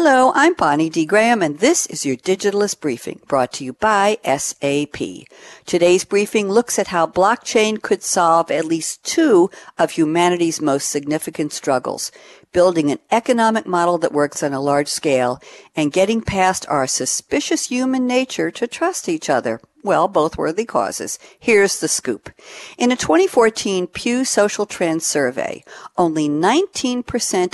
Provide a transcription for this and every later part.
Hello, I'm Bonnie D. Graham, and this is your Digitalist Briefing, brought to you by SAP. Today's briefing looks at how blockchain could solve at least two of humanity's most significant struggles, building an economic model that works on a large scale, and getting past our suspicious human nature to trust each other. Well, both worthy causes. Here's the scoop. In a 2014 Pew Social Trends survey, only 19%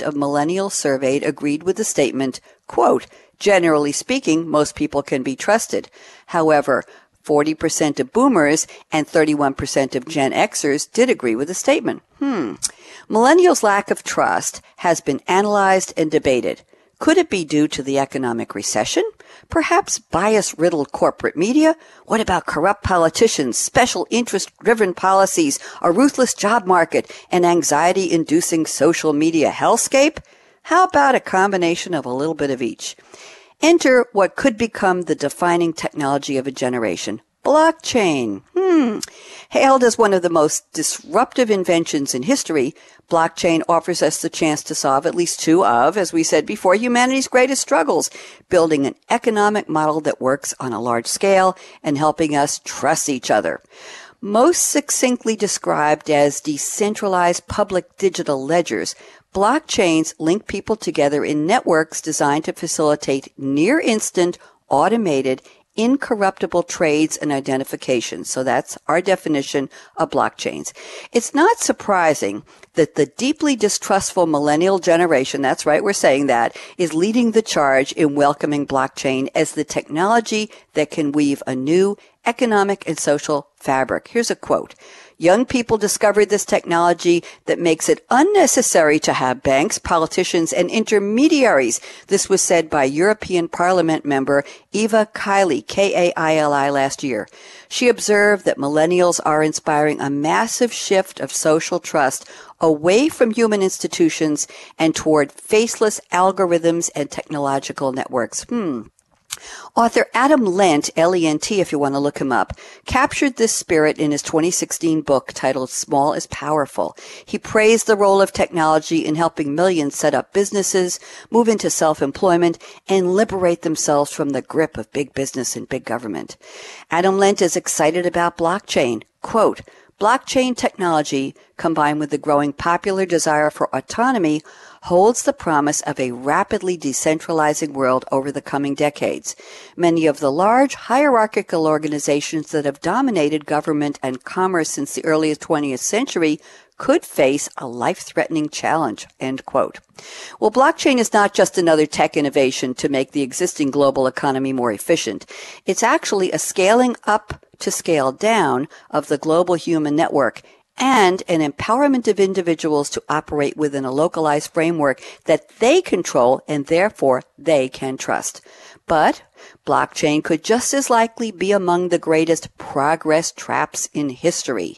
of millennials surveyed agreed with the statement, quote, generally speaking, most people can be trusted. However, 40% of boomers and 31% of Gen Xers did agree with the statement. Millennials' lack of trust has been analyzed and debated. Could it be due to the economic recession? Perhaps bias-riddled corporate media? What about corrupt politicians, special interest-driven policies, a ruthless job market, and anxiety-inducing social media hellscape? How about a combination of a little bit of each? Enter what could become the defining technology of a generation. Blockchain. Hailed as one of the most disruptive inventions in history, blockchain offers us the chance to solve at least two of, as we said before, humanity's greatest struggles, building an economic model that works on a large scale and helping us trust each other. Most succinctly described as decentralized public digital ledgers, blockchains link people together in networks designed to facilitate near-instant, automated, incorruptible trades and identification. So that's our definition of blockchains. It's not surprising that the deeply distrustful millennial generation, that's right, we're saying that, is leading the charge in welcoming blockchain as the technology that can weave a new economic and social fabric. Here's a quote. Young people discovered this technology that makes it unnecessary to have banks, politicians, and intermediaries. This was said by European Parliament member Eva Kaili, K-A-I-L-I, last year. She observed that millennials are inspiring a massive shift of social trust away from human institutions and toward faceless algorithms and technological networks. Author Adam Lent, L-E-N-T if you want to look him up, captured this spirit in his 2016 book titled Small is Powerful. He praised the role of technology in helping millions set up businesses, move into self-employment, and liberate themselves from the grip of big business and big government. Adam Lent is excited about blockchain. Quote, blockchain technology, combined with the growing popular desire for autonomy, holds the promise of a rapidly decentralizing world over the coming decades. Many of the large hierarchical organizations that have dominated government and commerce since the early 20th century could face a life-threatening challenge, end quote. Well, blockchain is not just another tech innovation to make the existing global economy more efficient. It's actually a scaling up to scale down of the global human network and an empowerment of individuals to operate within a localized framework that they control and therefore they can trust. But blockchain could just as likely be among the greatest progress traps in history.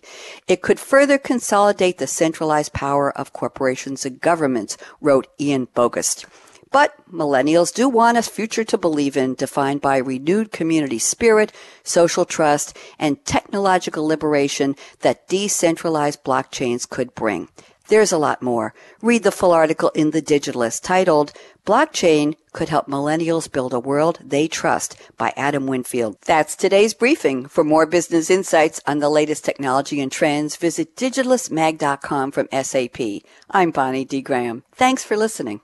It could further consolidate the centralized power of corporations and governments, wrote Ian Bogost. But millennials do want a future to believe in, defined by renewed community spirit, social trust, and technological liberation that decentralized blockchains could bring. There's a lot more. Read the full article in The Digitalist titled, Blockchain Could Help Millennials Build a World They Trust by Adam Winfield. That's today's briefing. For more business insights on the latest technology and trends, visit digitalistmag.com from SAP. I'm Bonnie D. Graham. Thanks for listening.